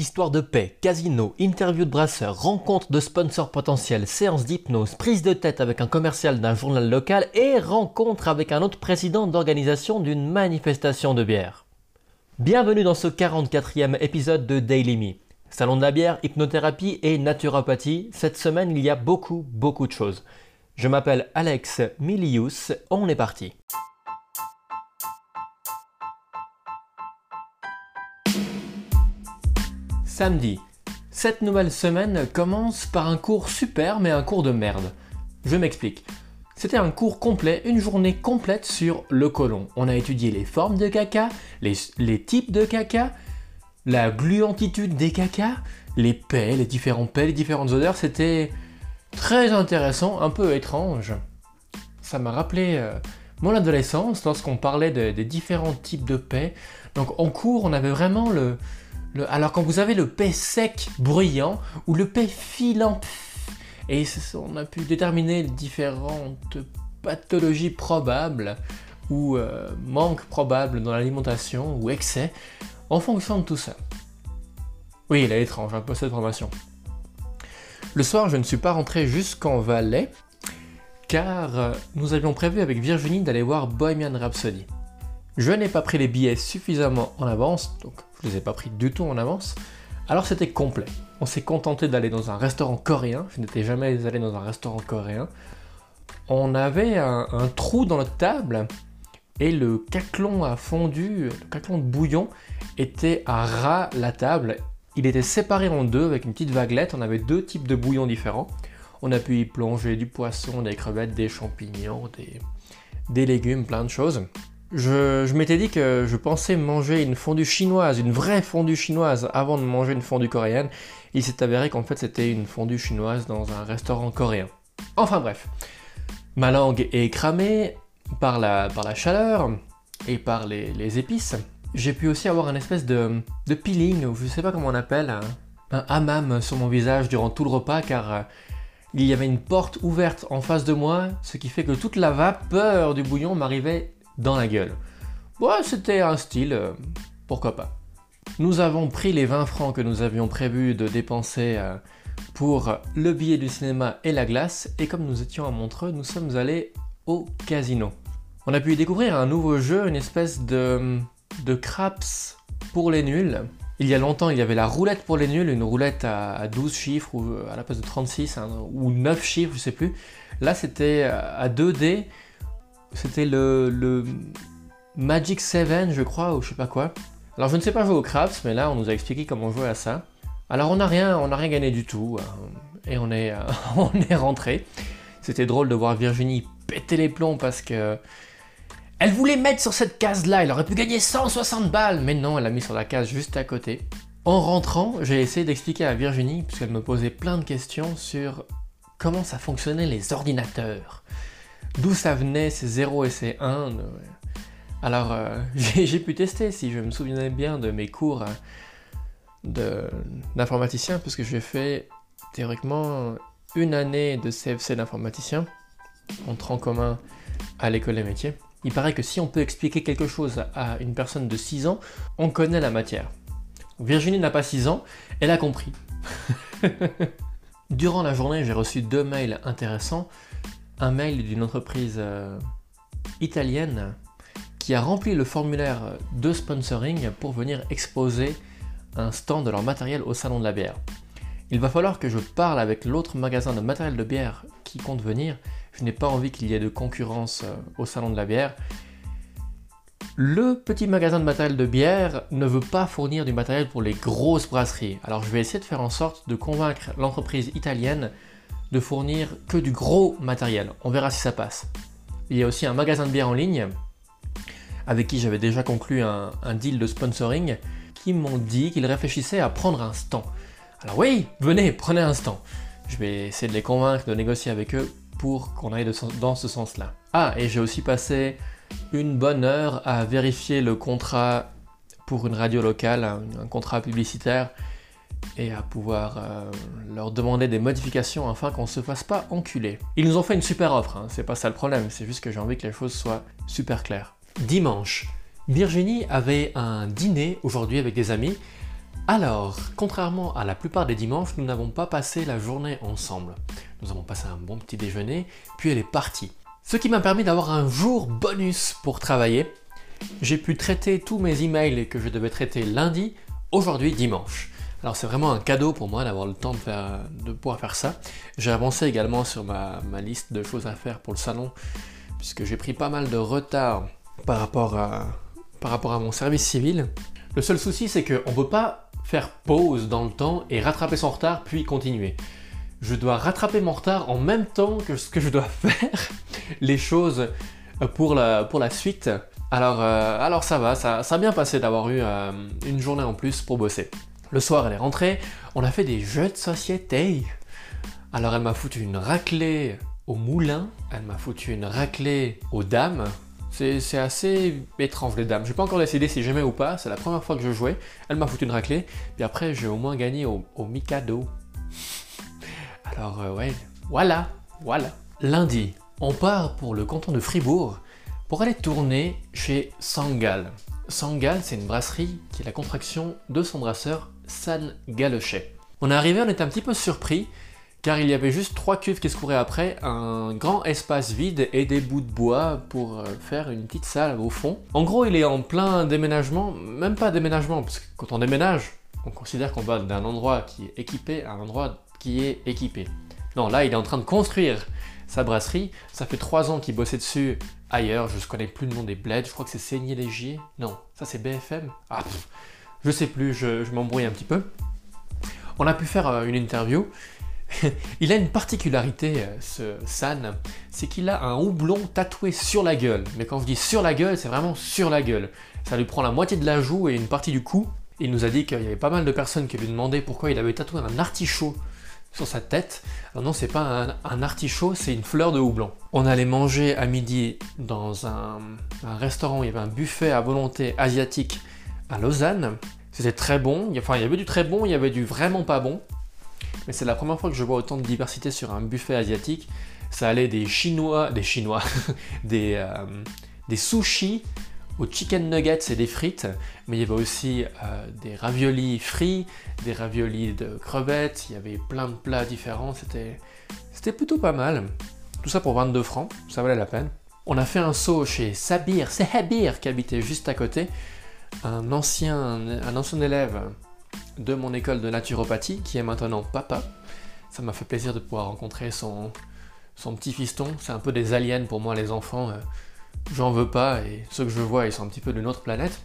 Histoire de paix, casino, interview de brasseurs, rencontre de sponsors potentiels, séance d'hypnose, prise de tête avec un commercial d'un journal local et rencontre avec un autre président d'organisation d'une manifestation de bière. Bienvenue dans ce 44e épisode de Daily Me. Salon de la bière, hypnothérapie et naturopathie, cette semaine il y a beaucoup de choses. Je m'appelle Alex Milius, on est parti. Samedi. Cette nouvelle semaine commence par un cours super mais un cours de merde. Je m'explique. C'était un cours complet, une journée complète sur le côlon. On a étudié les formes de caca, les types de caca, la gluantitude des cacas, les pets, les différents pets, les différentes odeurs. C'était très intéressant, un peu étrange. Ça m'a rappelé mon adolescence lorsqu'on parlait des différents types de pets. Donc en cours on avait vraiment alors quand vous avez le pet sec bruyant ou le pet filant, et on a pu déterminer les différentes pathologies probables ou manques probables dans l'alimentation ou excès en fonction de tout ça. Oui, il est étrange un peu cette formation. Le soir, je ne suis pas rentré jusqu'en Valais car nous avions prévu avec Virginie d'aller voir Bohemian Rhapsody. Je n'ai pas pris les billets suffisamment en avance, donc je ne les ai pas pris du tout en avance, alors c'était complet. On s'est contenté d'aller dans un restaurant coréen, je n'étais jamais allé dans un restaurant coréen. On avait un trou dans notre table et le caclon à fondu, le caclon de bouillon était à ras la table. Il était séparé en deux avec une petite vaguelette, on avait deux types de bouillons différents. On a pu y plonger du poisson, des crevettes, des champignons, des légumes, plein de choses. Je m'étais dit que je pensais manger une fondue chinoise, une vraie fondue chinoise, avant de manger une fondue coréenne. Il s'est avéré qu'en fait c'était une fondue chinoise dans un restaurant coréen. Enfin bref, ma langue est cramée par la chaleur et par les épices. J'ai pu aussi avoir un espèce de peeling, ou je sais pas comment on appelle, un hammam sur mon visage durant tout le repas car il y avait une porte ouverte en face de moi, ce qui fait que toute la vapeur du bouillon m'arrivait dans la gueule. Ouais, c'était un style, pourquoi pas. Nous avons pris les 20 francs que nous avions prévu de dépenser pour le billet du cinéma et la glace, et comme nous étions à Montreux, nous sommes allés au casino. On a pu découvrir un nouveau jeu, une espèce de craps pour les nuls. Il y a longtemps, il y avait la roulette pour les nuls, une roulette à 12 chiffres, ou à la place de 36, hein, ou 9 chiffres, je sais plus. Là, c'était à 2 dés. C'était le Magic 7, je crois, ou je sais pas quoi. Alors je ne sais pas jouer au craps, mais là on nous a expliqué comment jouer à ça. Alors on n'a rien gagné du tout, et on est rentré. C'était drôle de voir Virginie péter les plombs parce que elle voulait mettre sur cette case-là. Elle aurait pu gagner 160 balles, mais non, elle l'a mis sur la case juste à côté. En rentrant, j'ai essayé d'expliquer à Virginie, puisqu'elle me posait plein de questions sur comment ça fonctionnait les ordinateurs. D'où ça venait ces 0 et ces 1. Alors j'ai pu tester, si je me souvenais bien de mes cours d'informaticien, puisque j'ai fait théoriquement une année de CFC d'informaticien, entrant en commun à l'école des métiers. Il paraît que si on peut expliquer quelque chose à une personne de 6 ans, on connaît la matière. Virginie n'a pas 6 ans, elle a compris. Durant la journée, j'ai reçu 2 mails intéressants. Un mail d'une entreprise italienne qui a rempli le formulaire de sponsoring pour venir exposer un stand de leur matériel au Salon de la bière. Il va falloir que je parle avec l'autre magasin de matériel de bière qui compte venir. Je n'ai pas envie qu'il y ait de concurrence au Salon de la bière. Le petit magasin de matériel de bière ne veut pas fournir du matériel pour les grosses brasseries. Alors je vais essayer de faire en sorte de convaincre l'entreprise italienne de fournir que du gros matériel. On verra si ça passe. Il y a aussi un magasin de bière en ligne avec qui j'avais déjà conclu un deal de sponsoring qui m'ont dit qu'ils réfléchissaient à prendre un stand. Alors oui, venez, prenez un stand. Je vais essayer de les convaincre, de négocier avec eux pour qu'on aille dans ce sens-là. Ah, et j'ai aussi passé une bonne heure à vérifier le contrat pour une radio locale, un contrat publicitaire, et à pouvoir leur demander des modifications afin qu'on se fasse pas enculer. Ils nous ont fait une super offre, hein, c'est pas ça le problème, c'est juste que j'ai envie que les choses soient super claires. Dimanche, Virginie avait un dîner aujourd'hui avec des amis Alors, contrairement à la plupart des dimanches, nous n'avons pas passé la journée ensemble. Nous avons passé un bon petit déjeuner, puis elle est partie. Ce qui m'a permis d'avoir un jour bonus pour travailler. J'ai pu traiter tous mes emails que je devais traiter lundi, aujourd'hui dimanche. Alors c'est vraiment un cadeau pour moi d'avoir le temps de pouvoir faire ça. J'ai avancé également sur ma liste de choses à faire pour le salon, puisque j'ai pris pas mal de retard par rapport à mon service civil. Le seul souci, c'est qu'on ne peut pas faire pause dans le temps et rattraper son retard puis continuer. Je dois rattraper mon retard en même temps que ce que je dois faire les choses pour la suite. Alors ça va, ça a bien passé d'avoir eu une journée en plus pour bosser. Le soir, elle est rentrée, on a fait des jeux de société. Alors elle m'a foutu une raclée au moulin, elle m'a foutu une raclée aux dames. C'est assez étrange les dames, j'ai pas encore décidé si j'aimais ou pas, c'est la première fois que je jouais. Elle m'a foutu une raclée, puis après j'ai au moins gagné au Mikado. Alors ouais, voilà. Lundi, on part pour le canton de Fribourg pour aller tourner chez Sangal. Sangal, c'est une brasserie qui est la contraction de son brasseur San Galochet. On est arrivé, on était un petit peu surpris, car il y avait juste 3 cuves qui se couraient après, un grand espace vide et des bouts de bois pour faire une petite salle au fond. En gros, il est en plein déménagement, même pas déménagement, parce que quand on déménage, on considère qu'on va d'un endroit qui est équipé à un endroit qui est équipé. Non, là, il est en train de construire sa brasserie. Ça fait 3 ans qu'il bossait dessus ailleurs, je ne connais plus le nom des bleds, je crois que c'est Saignelégier. Non, ça c'est BFM. Ah, pff, je sais plus, je m'embrouille un petit peu. On a pu faire une interview. Il a une particularité, ce San, c'est qu'il a un houblon tatoué sur la gueule. Mais quand je dis sur la gueule, c'est vraiment sur la gueule. Ça lui prend la moitié de la joue et une partie du cou. Il nous a dit qu'il y avait pas mal de personnes qui lui demandaient pourquoi il avait tatoué un artichaut sur sa tête. Alors non, c'est pas un artichaut, c'est une fleur de houblon. On allait manger à midi dans un restaurant, il y avait un buffet à volonté asiatique à Lausanne. C'était très bon, enfin il y avait du très bon, il y avait du vraiment pas bon. Mais c'est la première fois que je vois autant de diversité sur un buffet asiatique. Ça allait des Chinois, des sushis, aux chicken nuggets et des frites, mais il y avait aussi des raviolis frits, des raviolis de crevettes, il y avait plein de plats différents, c'était plutôt pas mal. Tout ça pour 22 francs, ça valait la peine. On a fait un saut chez Sabir, c'est Sabir qui habitait juste à côté, un ancien élève de mon école de naturopathie, qui est maintenant papa. Ça m'a fait plaisir de pouvoir rencontrer son petit fiston. C'est un peu des aliens pour moi, les enfants. J'en veux pas, et ceux que je vois, ils sont un petit peu d'une autre planète.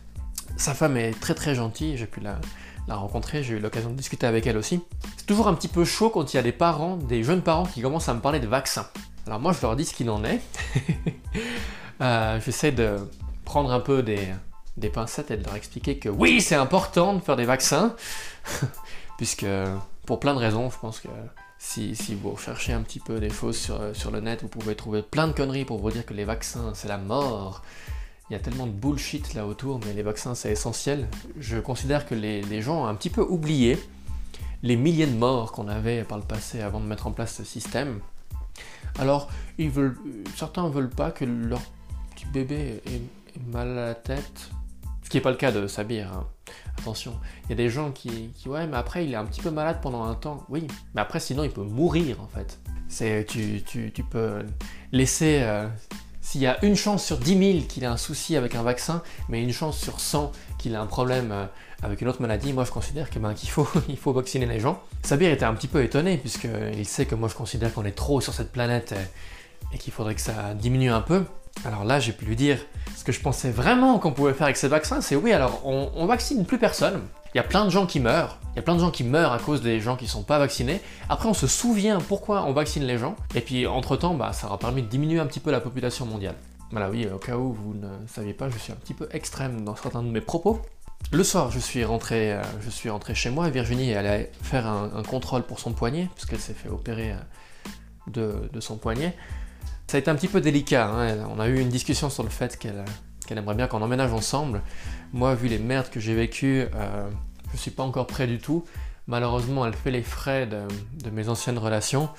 Sa femme est très très gentille, j'ai pu la rencontrer, j'ai eu l'occasion de discuter avec elle aussi. C'est toujours un petit peu chaud quand il y a des jeunes parents qui commencent à me parler de vaccins. Alors moi, je leur dis ce qu'il en est. J'essaie de prendre un peu des pincettes et de leur expliquer que oui, c'est important de faire des vaccins, puisque pour plein de raisons, je pense que si vous recherchez un petit peu des choses sur le net, vous pouvez trouver plein de conneries pour vous dire que les vaccins, c'est la mort. Il y a tellement de bullshit là autour, mais les vaccins, c'est essentiel. Je considère que les gens ont un petit peu oublié les milliers de morts qu'on avait par le passé avant de mettre en place ce système. Alors, certains veulent pas que leur petit bébé ait mal à la tête. Ce qui n'est pas le cas de Sabir, hein. Attention, il y a des gens qui ouais, mais après il est un petit peu malade pendant un temps, oui, mais après sinon il peut mourir en fait. Tu peux laisser, s'il y a une chance sur 10 000 qu'il a un souci avec un vaccin, mais une chance sur 100 qu'il a un problème avec une autre maladie, moi je considère qu'il faut vacciner les gens. Sabir était un petit peu étonné, puisqu'il sait que moi je considère qu'on est trop sur cette planète et qu'il faudrait que ça diminue un peu. Alors là, j'ai pu lui dire ce que je pensais vraiment qu'on pouvait faire avec ces vaccins, c'est oui, alors on vaccine plus personne. Il y a plein de gens qui meurent. Il y a plein de gens qui meurent à cause des gens qui ne sont pas vaccinés. Après, on se souvient pourquoi on vaccine les gens. Et puis, entre-temps, ça aura permis de diminuer un petit peu la population mondiale. Voilà, oui, au cas où vous ne saviez pas, je suis un petit peu extrême dans certains de mes propos. Le soir, je suis rentré chez moi. Virginie est allée faire un contrôle pour son poignet, puisqu'elle s'est fait opérer de son poignet. Ça a été un petit peu délicat, hein. On a eu une discussion sur le fait qu'elle aimerait bien qu'on emménage ensemble. Moi, vu les merdes que j'ai vécues, je suis pas encore prêt du tout. Malheureusement, elle fait les frais de mes anciennes relations.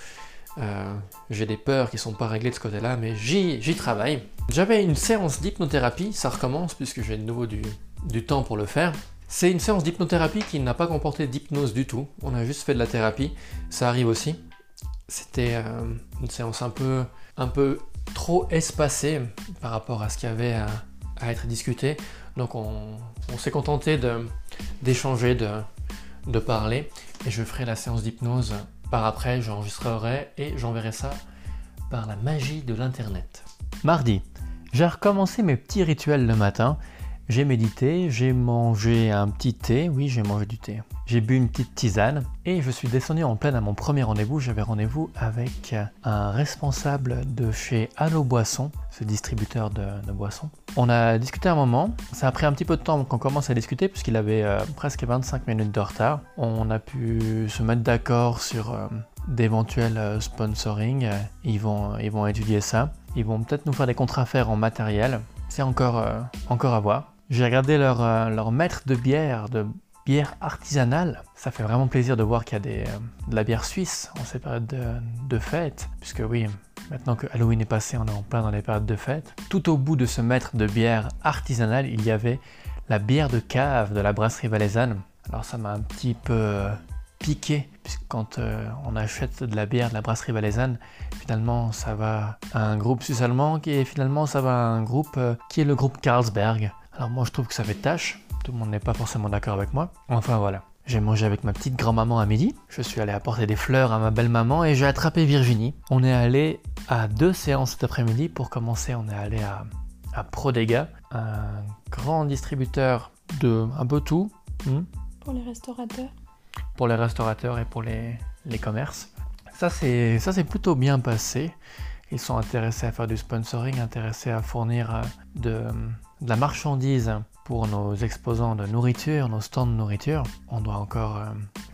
J'ai des peurs qui sont pas réglées de ce côté-là, mais j'y travaille. J'avais une séance d'hypnothérapie, ça recommence puisque j'ai de nouveau du temps pour le faire. C'est une séance d'hypnothérapie qui n'a pas comporté d'hypnose du tout. On a juste fait de la thérapie. Ça arrive aussi. C'était une séance un peu trop espacée par rapport à ce qu'il y avait à être discuté. Donc on s'est contenté d'échanger, de parler. Et je ferai la séance d'hypnose par après. J'enregistrerai et j'enverrai ça par la magie de l'internet. Mardi, j'ai recommencé mes petits rituels le matin. J'ai médité, j'ai mangé un petit thé, oui j'ai mangé du thé, j'ai bu une petite tisane et je suis descendu en pleine à mon premier rendez-vous. J'avais rendez-vous avec un responsable de chez Allo Boisson, ce distributeur de boissons. On a discuté un moment, ça a pris un petit peu de temps qu'on commence à discuter puisqu'il avait presque 25 minutes de retard. On a pu se mettre d'accord sur d'éventuels sponsoring, ils vont étudier ça, ils vont peut-être nous faire des contrats à faire en matériel, c'est encore à voir. J'ai regardé leur maître de bière artisanale. Ça fait vraiment plaisir de voir qu'il y a de la bière suisse en ces périodes de fête. Puisque oui, maintenant que Halloween est passé, on est en plein dans les périodes de fête. Tout au bout de ce maître de bière artisanale, il y avait la bière de cave de la brasserie Valaisanne. Alors ça m'a un petit peu piqué, puisque quand on achète de la bière de la brasserie Valaisanne, finalement ça va à un groupe suisse-allemand, et finalement ça va à un groupe qui est le groupe Carlsberg. Alors moi je trouve que ça fait tâche. Tout le monde n'est pas forcément d'accord avec moi. Enfin voilà. J'ai mangé avec ma petite grand-maman à midi. Je suis allé apporter des fleurs à ma belle-maman et j'ai attrapé Virginie. On est allé à 2 séances cet après-midi. Pour commencer, on est allé à Prodega, un grand distributeur de un peu tout. Pour les restaurateurs. Pour les restaurateurs et pour les commerces. Ça c'est plutôt bien passé. Ils sont intéressés à faire du sponsoring, intéressés à fournir de la marchandise pour nos exposants de nourriture, nos stands de nourriture. On doit encore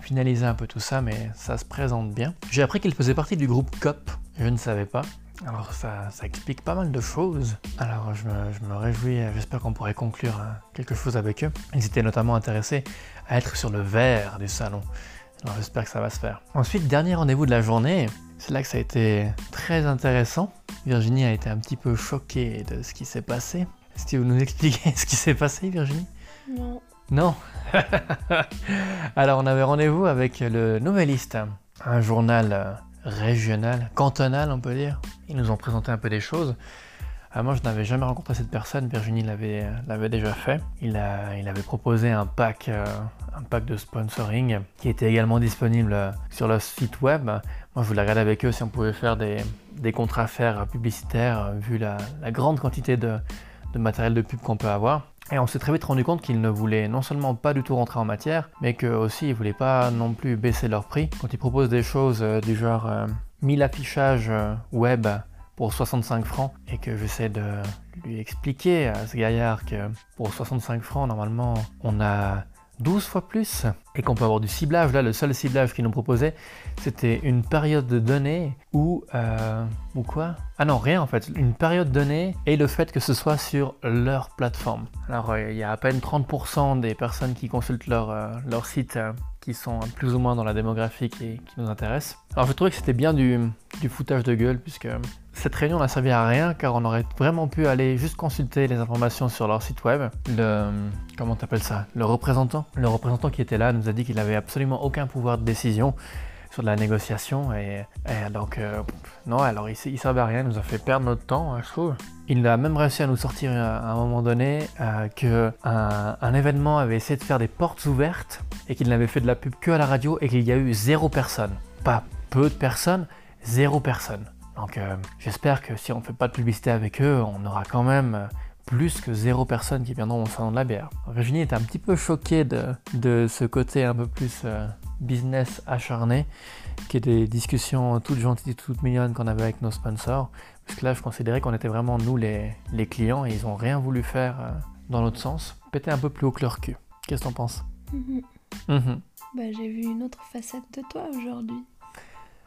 finaliser un peu tout ça, mais ça se présente bien. J'ai appris qu'il faisait partie du groupe COP, je ne savais pas. Alors ça explique pas mal de choses. Alors je me réjouis, j'espère qu'on pourrait conclure quelque chose avec eux. Ils étaient notamment intéressés à être sur le verre du salon. Alors j'espère que ça va se faire. Ensuite, dernier rendez-vous de la journée, c'est là que ça a été très intéressant. Virginie a été un petit peu choquée de ce qui s'est passé. Est-ce que vous nous expliquez ce qui s'est passé, Virginie? Non. Non. Alors, on avait rendez-vous avec le Nouvelliste, un journal régional, cantonal, on peut dire. Ils nous ont présenté un peu des choses. Moi, je n'avais jamais rencontré cette personne. Virginie l'avait déjà fait. Il avait proposé un pack de sponsoring qui était également disponible sur leur site web. Moi, je voulais regarder avec eux si on pouvait faire des contrats à faire publicitaires vu la grande quantité de matériel de pub qu'on peut avoir. Et on s'est très vite rendu compte qu'ils ne voulaient non seulement pas du tout rentrer en matière, mais que aussi ils voulaient pas non plus baisser leur prix. Quand ils proposent des choses du genre 1000 affichages web pour 65 francs, et que j'essaie de lui expliquer à ce gaillard que pour 65 francs, normalement, on a 12 fois plus, et qu'on peut avoir du ciblage. Là, le seul ciblage qu'ils nous proposaient, c'était une période donnée ou quoi? Ah non, rien en fait. Une période donnée et le fait que ce soit sur leur plateforme. Alors, il y a à peine 30% des personnes qui consultent leur site qui sont plus ou moins dans la démographie qui nous intéresse. Alors, je trouvais que c'était bien du foutage de gueule, puisque cette réunion n'a servi à rien, car on aurait vraiment pu aller juste consulter les informations sur leur site web. Comment t'appelles ça? Le représentant qui était là nous a dit qu'il n'avait absolument aucun pouvoir de décision sur de la négociation, et donc non, alors il servait à rien, il nous a fait perdre notre temps, je trouve. Il a même réussi à nous sortir à un moment donné qu'un événement avait essayé de faire des portes ouvertes et qu'il n'avait fait de la pub que à la radio et qu'il y a eu 0 personne. Pas peu de personnes, 0 personne. Donc j'espère que si on ne fait pas de publicité avec eux, on aura quand même plus que 0 personnes qui viendront au salon de la bière. Virginie était un petit peu choquée de ce côté un peu plus business acharné, qui est des discussions toutes gentilles, toutes mignonnes qu'on avait avec nos sponsors. Parce que là, je considérais qu'on était vraiment nous les clients, et ils n'ont rien voulu faire dans l'autre sens. Péter un peu plus haut que leur cul. Qu'est-ce que t'en penses? Bah, j'ai vu une autre facette de toi aujourd'hui.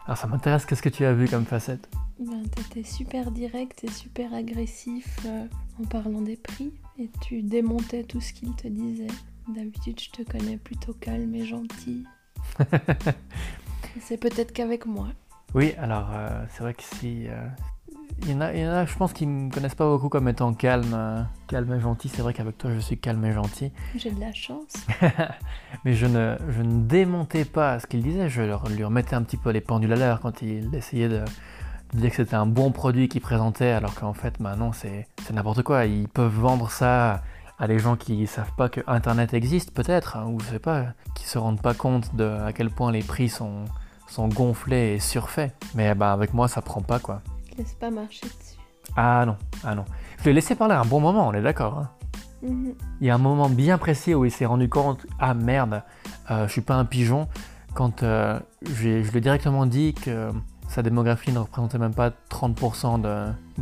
Alors ça m'intéresse, qu'est-ce que tu as vu comme facette? Ben, t'étais super direct et super agressif en parlant des prix, et tu démontais tout ce qu'ils te disaient. D'habitude, je te connais plutôt calme et gentil. C'est peut-être qu'avec moi. Oui, alors c'est vrai que si Il y en a, je pense, qui ne me connaissent pas beaucoup comme étant calme et gentil. C'est vrai qu'avec toi, je suis calme et gentil. J'ai de la chance. Mais je ne démontais pas ce qu'il disait. Je lui remettais un petit peu les pendules à l'heure quand il essayait de dire que c'était un bon produit qu'il présentait, alors qu'en fait, bah non, c'est n'importe quoi. Ils peuvent vendre ça à des gens qui ne savent pas que Internet existe, peut-être, hein, ou je sais pas, qui ne se rendent pas compte de à quel point les prix sont gonflés et surfaits. Mais bah, avec moi, ça prend pas, quoi. Laisse pas marcher dessus. Ah non. Je l'ai laissé parler un bon moment, on est d'accord. Hein. Mm-hmm. Il y a un moment bien précis où il s'est rendu compte, ah merde, je suis pas un pigeon, quand je lui ai directement dit que sa démographie ne représentait même pas 30%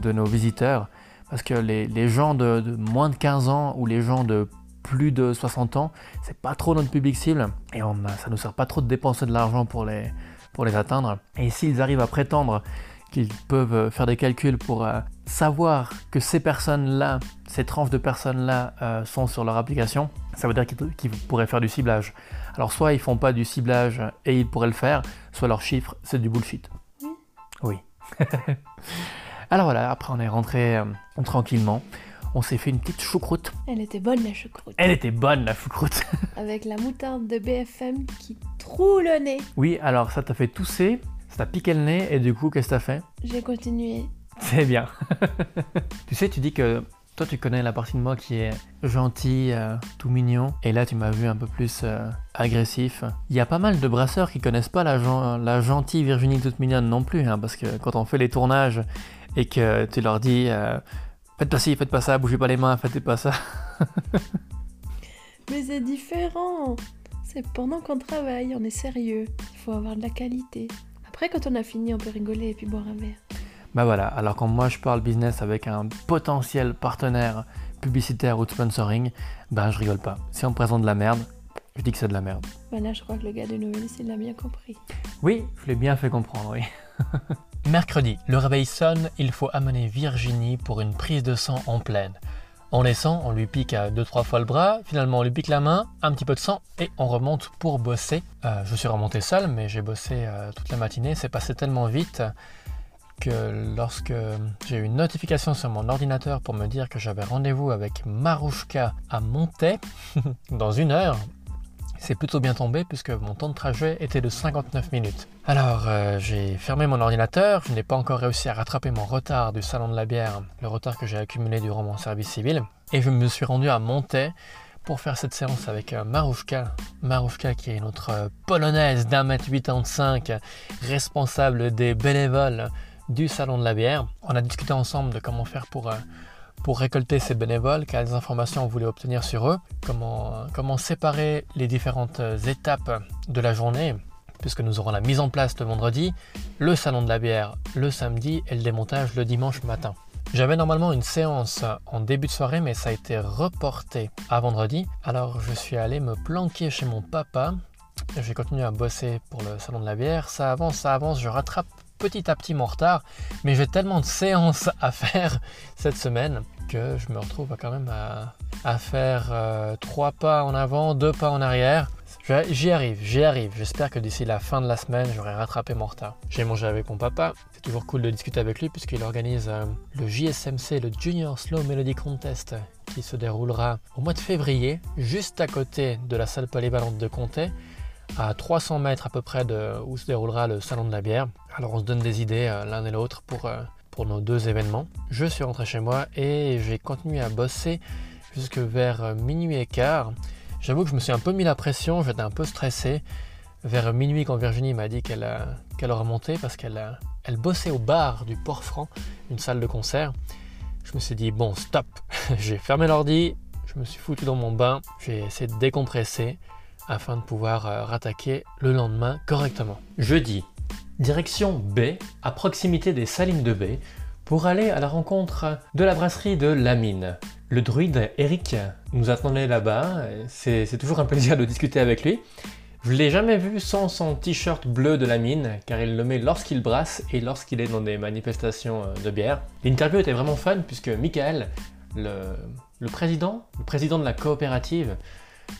de nos visiteurs, parce que les gens de moins de 15 ans ou les gens de plus de 60 ans, c'est pas trop notre public cible, et ça nous sert pas trop de dépenser de l'argent pour les atteindre. Et s'ils arrivent à prétendre qu'ils peuvent faire des calculs pour savoir que ces personnes-là, ces tranches de personnes-là sont sur leur application, ça veut dire qu'ils pourraient faire du ciblage. Alors soit ils font pas du ciblage et ils pourraient le faire, soit leurs chiffres, c'est du bullshit. Oui. Alors voilà, après on est rentré tranquillement, on s'est fait une petite choucroute. Elle était bonne la choucroute. Avec la moutarde de BFM qui troue le nez. Oui, alors ça t'a fait tousser. Ça t'a piqué le nez et du coup, qu'est-ce que t'as fait? J'ai continué. C'est bien. Tu sais, tu dis que toi, tu connais la partie de moi qui est gentil, tout mignon. Et là, tu m'as vu un peu plus agressif. Il y a pas mal de brasseurs qui connaissent pas la gentille Virginie toute mignonne non plus. Hein, parce que quand on fait les tournages et que tu leur dis « Faites pas ci, faites pas ça, bougez pas les mains, faites pas ça. » Mais c'est différent. C'est pendant qu'on travaille, on est sérieux. Il faut avoir de la qualité. Après, quand on a fini, on peut rigoler et puis boire un verre. Bah voilà, alors quand moi je parle business avec un potentiel partenaire publicitaire ou de sponsoring, bah je rigole pas. Si on me présente de la merde, je dis que c'est de la merde. Voilà, je crois que le gars de Nouvelliste, il l'a bien compris. Oui, je l'ai bien fait comprendre, oui. Mercredi, le réveil sonne, il faut amener Virginie pour une prise de sang en pleine. En laissant, on lui pique 2-3 fois le bras, finalement on lui pique la main, un petit peu de sang et on remonte pour bosser. Je suis remonté seul, mais j'ai bossé toute la matinée, c'est passé tellement vite que lorsque j'ai eu une notification sur mon ordinateur pour me dire que j'avais rendez-vous avec Marouchka à Montet dans 1 heure, c'est plutôt bien tombé puisque mon temps de trajet était de 59 minutes. Alors j'ai fermé mon ordinateur, je n'ai pas encore réussi à rattraper mon retard du Salon de la bière, le retard que j'ai accumulé durant mon service civil, et je me suis rendu à Montet pour faire cette séance avec Marouchka. Marouchka qui est notre polonaise d'1m85, responsable des bénévoles du Salon de la bière. On a discuté ensemble de comment faire pour récolter ces bénévoles, quelles informations on voulait obtenir sur eux, comment séparer les différentes étapes de la journée, puisque nous aurons la mise en place le vendredi, le Salon de la bière le samedi et le démontage le dimanche matin. J'avais normalement une séance en début de soirée, mais ça a été reporté à vendredi. Alors je suis allé me planquer chez mon papa, j'ai continué à bosser pour le Salon de la bière, ça avance, je rattrape petit à petit mon retard, mais j'ai tellement de séances à faire cette semaine que je me retrouve quand même à faire 3 pas en avant, 2 pas en arrière. J'y arrive, j'espère que d'ici la fin de la semaine j'aurai rattrapé mon retard. J'ai mangé avec mon papa, c'est toujours cool de discuter avec lui puisqu'il organise le JSMC, le Junior Slow Melody Contest, qui se déroulera au mois de février, juste à côté de la salle polyvalente de Comté, à 300 mètres à peu près de où se déroulera le Salon de la bière. Alors on se donne des idées l'un et l'autre pour nos 2 événements. Je suis rentré chez moi et j'ai continué à bosser jusque vers minuit et quart. J'avoue que je me suis un peu mis la pression, j'étais un peu stressé. Vers minuit quand Virginie m'a dit qu'elle aurait monté parce qu'elle bossait au bar du Port-Franc, une salle de concert. Je me suis dit bon stop, j'ai fermé l'ordi, je me suis foutu dans mon bain, j'ai essayé de décompresser afin de pouvoir rattaquer le lendemain correctement. Jeudi, direction B, à proximité des Salines de B, pour aller à la rencontre de la brasserie de la mine. Le druide Eric nous attendait là-bas, c'est toujours un plaisir de discuter avec lui. Je ne l'ai jamais vu sans son t-shirt bleu de la mine, car il le met lorsqu'il brasse et lorsqu'il est dans des manifestations de bière. L'interview était vraiment fun puisque Michael, le président de la coopérative,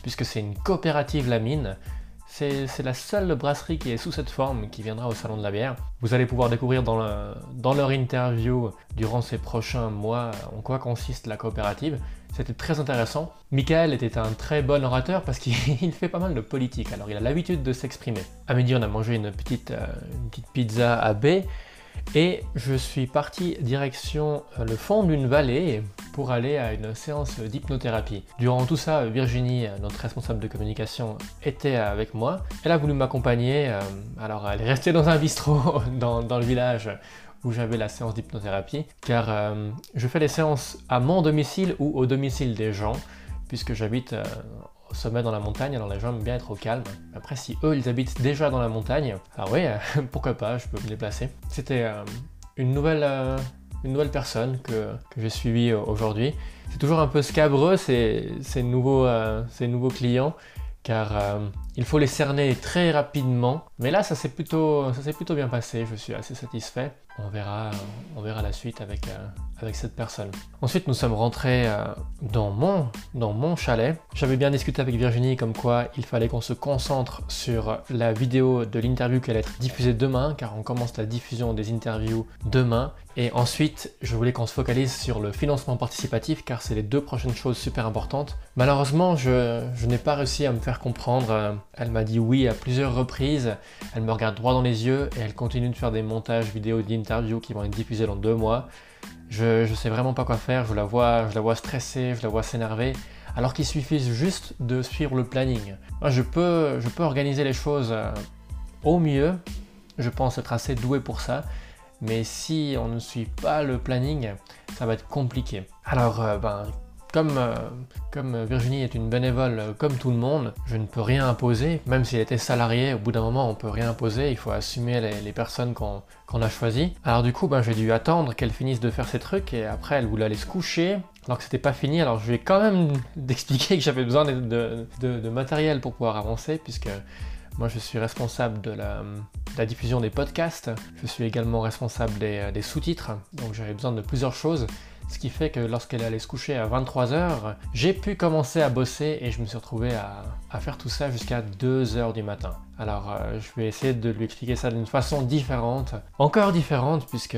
puisque c'est une coopérative la mine, C'est la seule brasserie qui est sous cette forme qui viendra au Salon de la bière. Vous allez pouvoir découvrir dans leur interview durant ces prochains mois en quoi consiste la coopérative. C'était très intéressant. Mickaël était un très bon orateur parce qu'il fait pas mal de politique, alors il a l'habitude de s'exprimer. À midi, on a mangé une petite pizza à baie et je suis parti direction le fond d'une vallée pour aller à une séance d'hypnothérapie. Durant tout ça, Virginie, notre responsable de communication, était avec moi. Elle a voulu m'accompagner, alors elle est restée dans un bistrot dans le village où j'avais la séance d'hypnothérapie, car je fais les séances à mon domicile ou au domicile des gens, puisque j'habite au sommet dans la montagne, alors les gens aiment bien être au calme. Après, si eux, ils habitent déjà dans la montagne, alors oui, pourquoi pas, je peux me déplacer. C'était une nouvelle personne que j'ai suivie aujourd'hui. C'est toujours un peu scabreux, ces nouveaux clients, car il faut les cerner très rapidement. Mais là, ça s'est plutôt bien passé, je suis assez satisfait. On verra la suite avec cette personne. Ensuite, nous sommes rentrés dans mon chalet. J'avais bien discuté avec Virginie comme quoi il fallait qu'on se concentre sur la vidéo de l'interview qui allait être diffusée demain, car on commence la diffusion des interviews demain. Et ensuite, je voulais qu'on se focalise sur le financement participatif, car c'est les deux prochaines choses super importantes. Malheureusement, je n'ai pas réussi à me faire comprendre. Elle m'a dit oui à plusieurs reprises, elle me regarde droit dans les yeux et elle continue de faire des montages vidéo d'interviews qui vont être diffusés dans 2 mois. Je sais vraiment pas quoi faire, je la vois stressée, je la vois s'énerver, alors qu'il suffit juste de suivre le planning. Moi, je peux organiser les choses au mieux, je pense être assez doué pour ça, mais si on ne suit pas le planning, ça va être compliqué. Alors, Comme Virginie est une bénévole comme tout le monde, je ne peux rien imposer. Même si elle était salariée, au bout d'un moment, on peut rien imposer. Il faut assumer les personnes qu'on a choisies. Alors du coup, j'ai dû attendre qu'elle finisse de faire ses trucs et après, elle voulait aller se coucher alors que c'était pas fini. Alors je vais quand même d'expliquer que j'avais besoin de matériel pour pouvoir avancer, puisque moi, je suis responsable de la diffusion des podcasts. Je suis également responsable des sous-titres. Donc j'avais besoin de plusieurs choses. Ce qui fait que lorsqu'elle allait se coucher à 23h, j'ai pu commencer à bosser et je me suis retrouvé à faire tout ça jusqu'à 2h du matin. Alors je vais essayer de lui expliquer ça d'une façon différente, encore différente, puisque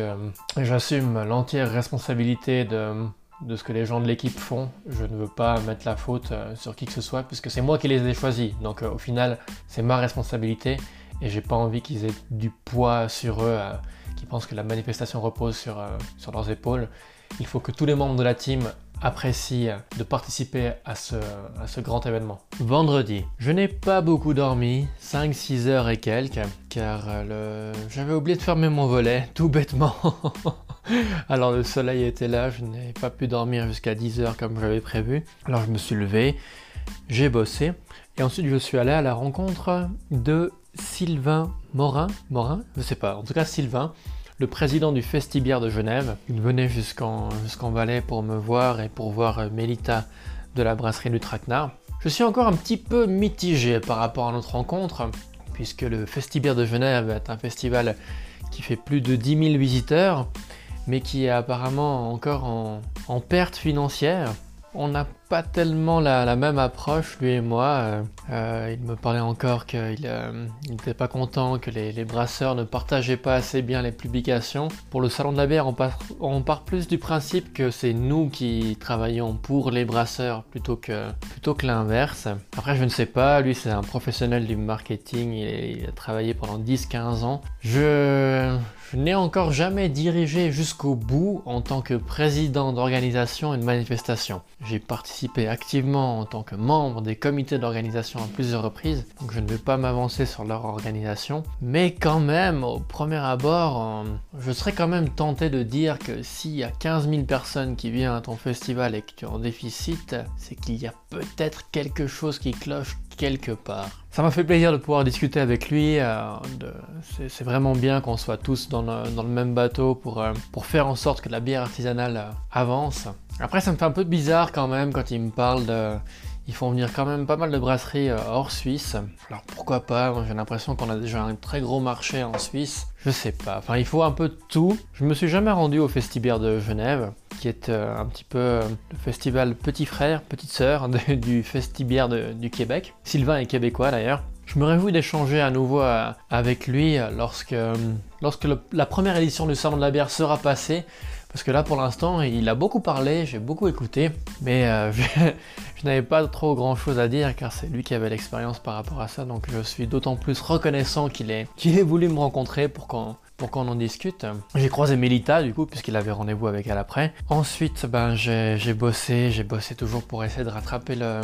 j'assume l'entière responsabilité de ce que les gens de l'équipe font. Je ne veux pas mettre la faute sur qui que ce soit, puisque c'est moi qui les ai choisis. Donc au final, c'est ma responsabilité et j'ai pas envie qu'ils aient du poids sur eux, qu'ils pensent que la manifestation repose sur leurs épaules. Il faut que tous les membres de la team apprécient de participer à ce grand événement. Vendredi, je n'ai pas beaucoup dormi, 5-6 heures et quelques, car j'avais oublié de fermer mon volet, tout bêtement. Alors le soleil était là, je n'ai pas pu dormir jusqu'à 10 heures comme j'avais prévu. Alors je me suis levé, j'ai bossé, et ensuite je suis allé à la rencontre de Sylvain Morin, je sais pas, en tout cas Sylvain, le président du Festibière de Genève. Il venait jusqu'en Valais pour me voir et pour voir Mélita de la brasserie du Traquenard. Je suis encore un petit peu mitigé par rapport à notre rencontre, puisque le Festibière de Genève est un festival qui fait plus de 10 000 visiteurs, mais qui est apparemment encore en perte financière. On n'a pas tellement la même approche, lui et moi. Il me parlait encore qu'il n'était pas content que les brasseurs ne partageaient pas assez bien les publications. Pour le Salon de la bière, on part plus du principe que c'est nous qui travaillons pour les brasseurs plutôt que l'inverse. Après, je ne sais pas, lui c'est un professionnel du marketing, il a travaillé pendant 10-15 ans. Je n'ai encore jamais dirigé jusqu'au bout en tant que président d'organisation et de manifestation. J'ai participé activement en tant que membre des comités d'organisation à plusieurs reprises, donc je ne vais pas m'avancer sur leur organisation. Mais quand même, au premier abord, je serais quand même tenté de dire que s'il y a 15 000 personnes qui viennent à ton festival et que tu es en déficit, c'est qu'il y a peut-être quelque chose qui cloche quelque part. Ça m'a fait plaisir de pouvoir discuter avec lui, c'est vraiment bien qu'on soit tous dans le même bateau pour faire en sorte que la bière artisanale avance. Après, ça me fait un peu bizarre quand même quand il me parle ils font venir quand même pas mal de brasseries hors Suisse. Alors pourquoi pas, j'ai l'impression qu'on a déjà un très gros marché en Suisse. Je sais pas, enfin il faut un peu de tout. Je me suis jamais rendu au Festibière de Genève, qui est un petit peu le festival petit frère, petite sœur du Festibière du Québec. Sylvain est québécois d'ailleurs. Je me réjouis d'échanger à nouveau avec lui lorsque la première édition du Salon de la bière sera passée, parce que là pour l'instant il a beaucoup parlé, j'ai beaucoup écouté, mais je n'avais pas trop grand chose à dire car c'est lui qui avait l'expérience par rapport à ça, donc je suis d'autant plus reconnaissant qu'il ait voulu me rencontrer pour qu'on en discute. J'ai croisé Mélita du coup, puisqu'il avait rendez-vous avec elle après. Ensuite ben, j'ai bossé toujours pour essayer de rattraper le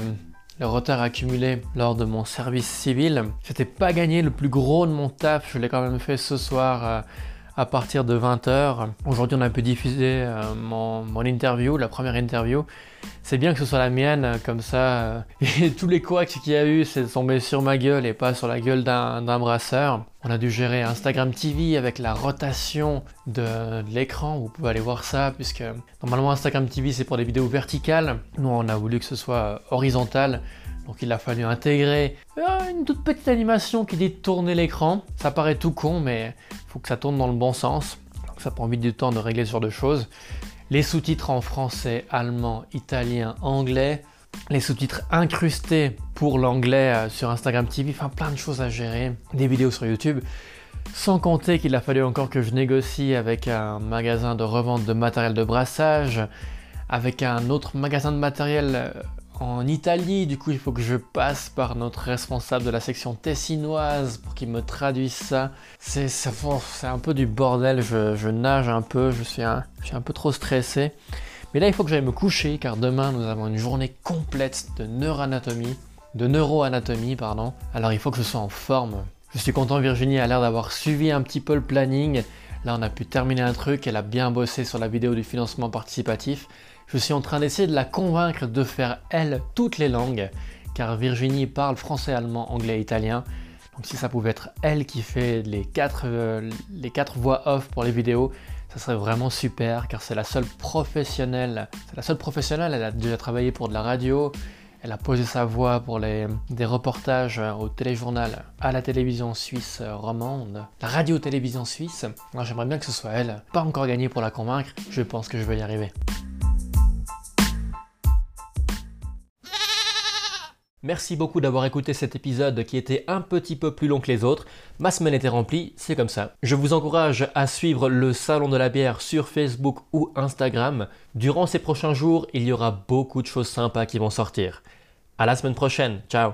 retard accumulé lors de mon service civil. C'était pas gagné, le plus gros de mon taf, je l'ai quand même fait ce soir à partir de 20h. Aujourd'hui on a pu diffuser mon interview, la première interview. C'est bien que ce soit la mienne, comme ça et tous les couacs qu'il y a eu c'est tombé sur ma gueule et pas sur la gueule d'un brasseur. On a dû gérer Instagram TV avec la rotation de l'écran, vous pouvez aller voir ça, puisque normalement Instagram TV c'est pour des vidéos verticales, nous on a voulu que ce soit horizontal, donc il a fallu intégrer une toute petite animation qui dit de tourner l'écran. Ça paraît tout con mais faut que ça tourne dans le bon sens, donc ça prend vite du temps de régler ce genre de choses. Les sous-titres en français, allemand, italien, anglais, les sous-titres incrustés pour l'anglais sur Instagram TV, enfin plein de choses à gérer, des vidéos sur YouTube, sans compter qu'il a fallu encore que je négocie avec un magasin de revente de matériel de brassage, avec un autre magasin de matériel en Italie, du coup il faut que je passe par notre responsable de la section tessinoise pour qu'il me traduise ça. C'est un peu du bordel, je nage un peu, je suis un peu trop stressé. Mais là il faut que j'aille me coucher car demain nous avons une journée complète de neuroanatomie pardon. Alors il faut que je sois en forme. Je suis content, Virginie a l'air d'avoir suivi un petit peu le planning. Là on a pu terminer un truc, elle a bien bossé sur la vidéo du financement participatif. Je suis en train d'essayer de la convaincre de faire elle toutes les langues car Virginie parle français, allemand, anglais, italien. Donc si ça pouvait être elle qui fait les quatre voix off pour les vidéos, ça serait vraiment super car c'est la seule professionnelle. Elle a déjà travaillé pour de la radio, elle a posé sa voix pour des reportages au téléjournal à la télévision suisse romande, la radio-télévision suisse. Alors j'aimerais bien que ce soit elle. Pas encore gagné pour la convaincre, je pense que je vais y arriver. Merci beaucoup d'avoir écouté cet épisode qui était un petit peu plus long que les autres. Ma semaine était remplie, c'est comme ça. Je vous encourage à suivre le Salon de la bière sur Facebook ou Instagram. Durant ces prochains jours, il y aura beaucoup de choses sympas qui vont sortir. À la semaine prochaine, ciao!